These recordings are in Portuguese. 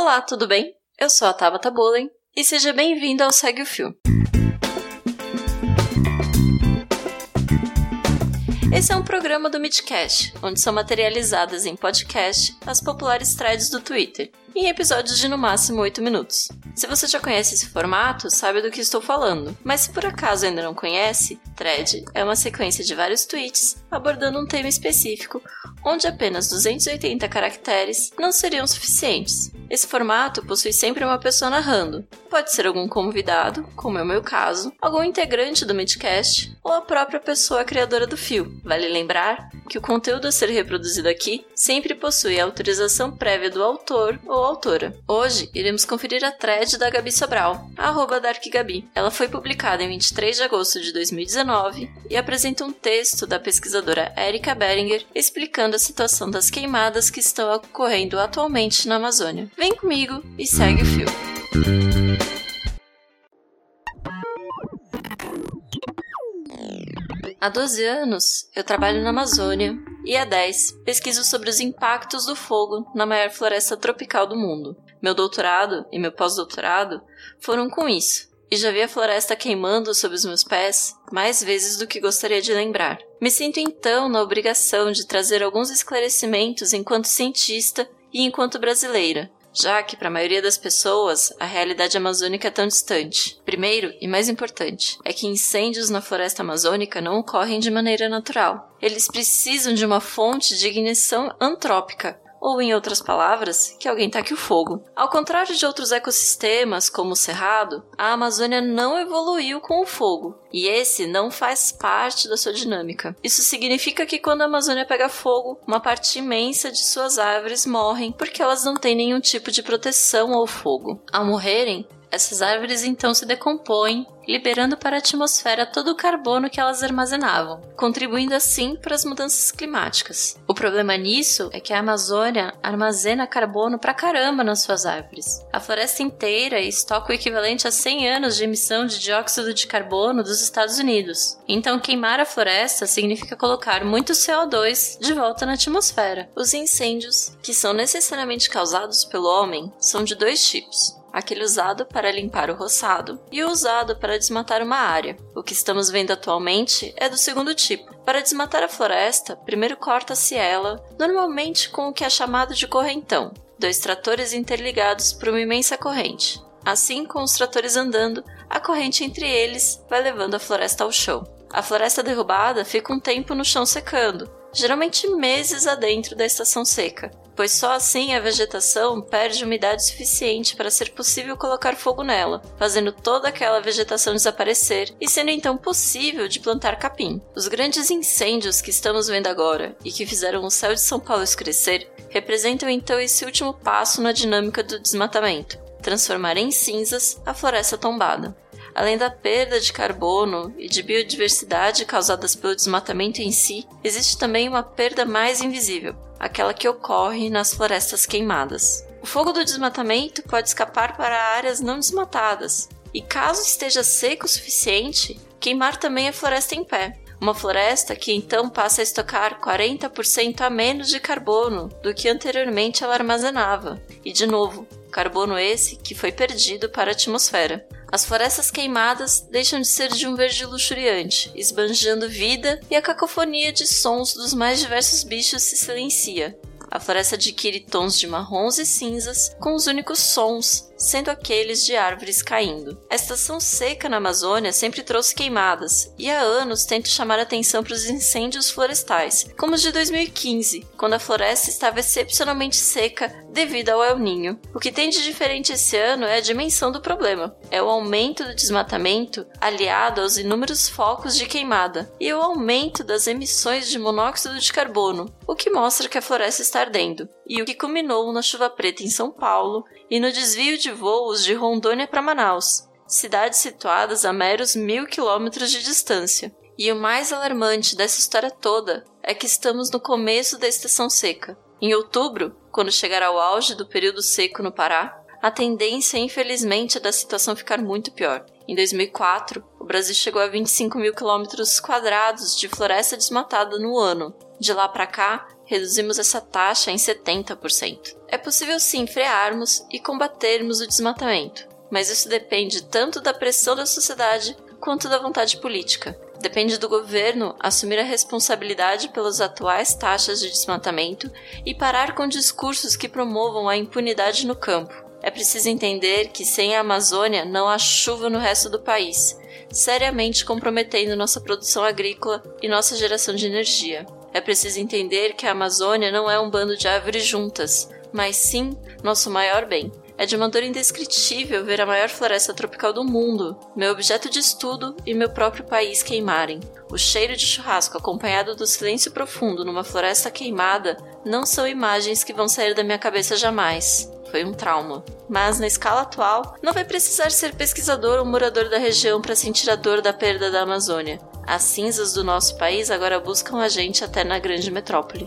Olá, tudo bem? Eu sou a Tabata Bohlen e seja bem-vindo ao Segue o Fio. Esse é um programa do Midcast, onde são materializadas em podcast as populares threads do Twitter, em episódios de no máximo 8 minutos. Se você já conhece esse formato, sabe do que estou falando, mas se por acaso ainda não conhece, thread é uma sequência de vários tweets abordando um tema específico, onde apenas 280 caracteres não seriam suficientes. Esse formato possui sempre uma pessoa narrando. Pode ser algum convidado, como é o meu caso, algum integrante do Midcast ou a própria pessoa criadora do fio. Vale lembrar que o conteúdo a ser reproduzido aqui sempre possui a autorização prévia do autor ou autora. Hoje, iremos conferir a thread da Gabi Sobral, @darkgabi. Ela foi publicada em 23 de agosto de 2019 e apresenta um texto da pesquisadora Erika Berenguer explicando a situação das queimadas que estão ocorrendo atualmente na Amazônia. Vem comigo e segue o fio. Há 12 anos, eu trabalho na Amazônia e há 10, pesquiso sobre os impactos do fogo na maior floresta tropical do mundo. Meu doutorado e meu pós-doutorado foram com isso, e já vi a floresta queimando sob os meus pés mais vezes do que gostaria de lembrar. Me sinto então na obrigação de trazer alguns esclarecimentos enquanto cientista e enquanto brasileira, já que, para a maioria das pessoas, a realidade amazônica é tão distante. Primeiro, e mais importante, é que incêndios na floresta amazônica não ocorrem de maneira natural. Eles precisam de uma fonte de ignição antrópica, ou, em outras palavras, que alguém taque o fogo. Ao contrário de outros ecossistemas, como o cerrado, a Amazônia não evoluiu com o fogo, e esse não faz parte da sua dinâmica. Isso significa que quando a Amazônia pega fogo, uma parte imensa de suas árvores morrem porque elas não têm nenhum tipo de proteção ao fogo. Ao morrerem, essas árvores então se decompõem, liberando para a atmosfera todo o carbono que elas armazenavam, contribuindo assim para as mudanças climáticas. O problema nisso é que a Amazônia armazena carbono pra caramba nas suas árvores. A floresta inteira estoca o equivalente a 100 anos de emissão de dióxido de carbono dos Estados Unidos. Então, queimar a floresta significa colocar muito CO2 de volta na atmosfera. Os incêndios, que são necessariamente causados pelo homem, são de dois tipos: aquele usado para limpar o roçado e o usado para desmatar uma área. O que estamos vendo atualmente é do segundo tipo. Para desmatar a floresta, primeiro corta-se ela, normalmente com o que é chamado de correntão, dois tratores interligados por uma imensa corrente. Assim, com os tratores andando, a corrente entre eles vai levando a floresta ao chão. A floresta derrubada fica um tempo no chão secando, geralmente meses adentro da estação seca, pois só assim a vegetação perde umidade suficiente para ser possível colocar fogo nela, fazendo toda aquela vegetação desaparecer e sendo então possível de plantar capim. Os grandes incêndios que estamos vendo agora e que fizeram o céu de São Paulo escurecer representam então esse último passo na dinâmica do desmatamento: transformar em cinzas a floresta tombada. Além da perda de carbono e de biodiversidade causadas pelo desmatamento em si, existe também uma perda mais invisível, aquela que ocorre nas florestas queimadas. O fogo do desmatamento pode escapar para áreas não desmatadas, e caso esteja seco o suficiente, queimar também a floresta em pé. Uma floresta que então passa a estocar 40% a menos de carbono do que anteriormente ela armazenava. E de novo, carbono esse que foi perdido para a atmosfera. As florestas queimadas deixam de ser de um verde luxuriante, esbanjando vida, e a cacofonia de sons dos mais diversos bichos se silencia. A floresta adquire tons de marrons e cinzas, com os únicos sons sendo aqueles de árvores caindo. A estação seca na Amazônia sempre trouxe queimadas, e há anos tento chamar a atenção para os incêndios florestais, como os de 2015, quando a floresta estava excepcionalmente seca devido ao El Niño. O que tem de diferente esse ano é a dimensão do problema. É o aumento do desmatamento aliado aos inúmeros focos de queimada e o aumento das emissões de monóxido de carbono, o que mostra que a floresta está ardendo, e o que culminou na chuva preta em São Paulo e no desvio de voos de Rondônia para Manaus, cidades situadas a meros 1.000 quilômetros de distância. E o mais alarmante dessa história toda é que estamos no começo da estação seca. Em outubro, quando chegar ao auge do período seco no Pará, a tendência, infelizmente, é da situação ficar muito pior. Em 2004, o Brasil chegou a 25.000 quilômetros quadrados de floresta desmatada no ano. De lá para cá, reduzimos essa taxa em 70%. É possível sim frearmos e combatermos o desmatamento, mas isso depende tanto da pressão da sociedade quanto da vontade política. Depende do governo assumir a responsabilidade pelas atuais taxas de desmatamento e parar com discursos que promovam a impunidade no campo. É preciso entender que sem a Amazônia não há chuva no resto do país, seriamente comprometendo nossa produção agrícola e nossa geração de energia. É preciso entender que a Amazônia não é um bando de árvores juntas, mas sim nosso maior bem. É de uma dor indescritível ver a maior floresta tropical do mundo, meu objeto de estudo e meu próprio país queimarem. O cheiro de churrasco acompanhado do silêncio profundo numa floresta queimada não são imagens que vão sair da minha cabeça jamais. Foi um trauma. Mas, na escala atual, não vai precisar ser pesquisador ou morador da região para sentir a dor da perda da Amazônia. As cinzas do nosso país agora buscam a gente até na grande metrópole.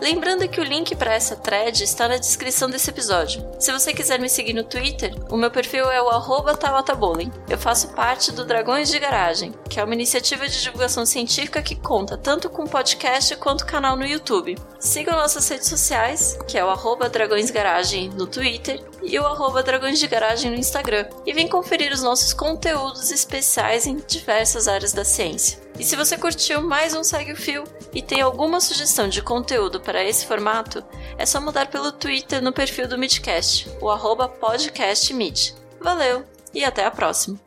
Lembrando que o link para essa thread está na descrição desse episódio. Se você quiser me seguir no Twitter, o meu perfil é o Tabata Bohlen. Eu faço parte do Dragões de Garagem, que é uma iniciativa de divulgação científica que conta tanto com podcast quanto canal no YouTube. Sigam nossas redes sociais, que é o @dragõesgaragem no Twitter e o @dragõesdegaragem no Instagram. E vem conferir os nossos conteúdos especiais em diversas áreas da ciência. E se você curtiu mais um Segue o Fio e tem alguma sugestão de conteúdo para esse formato, é só mandar pelo Twitter no perfil do Midcast, o @podcastmid. Valeu e até a próxima!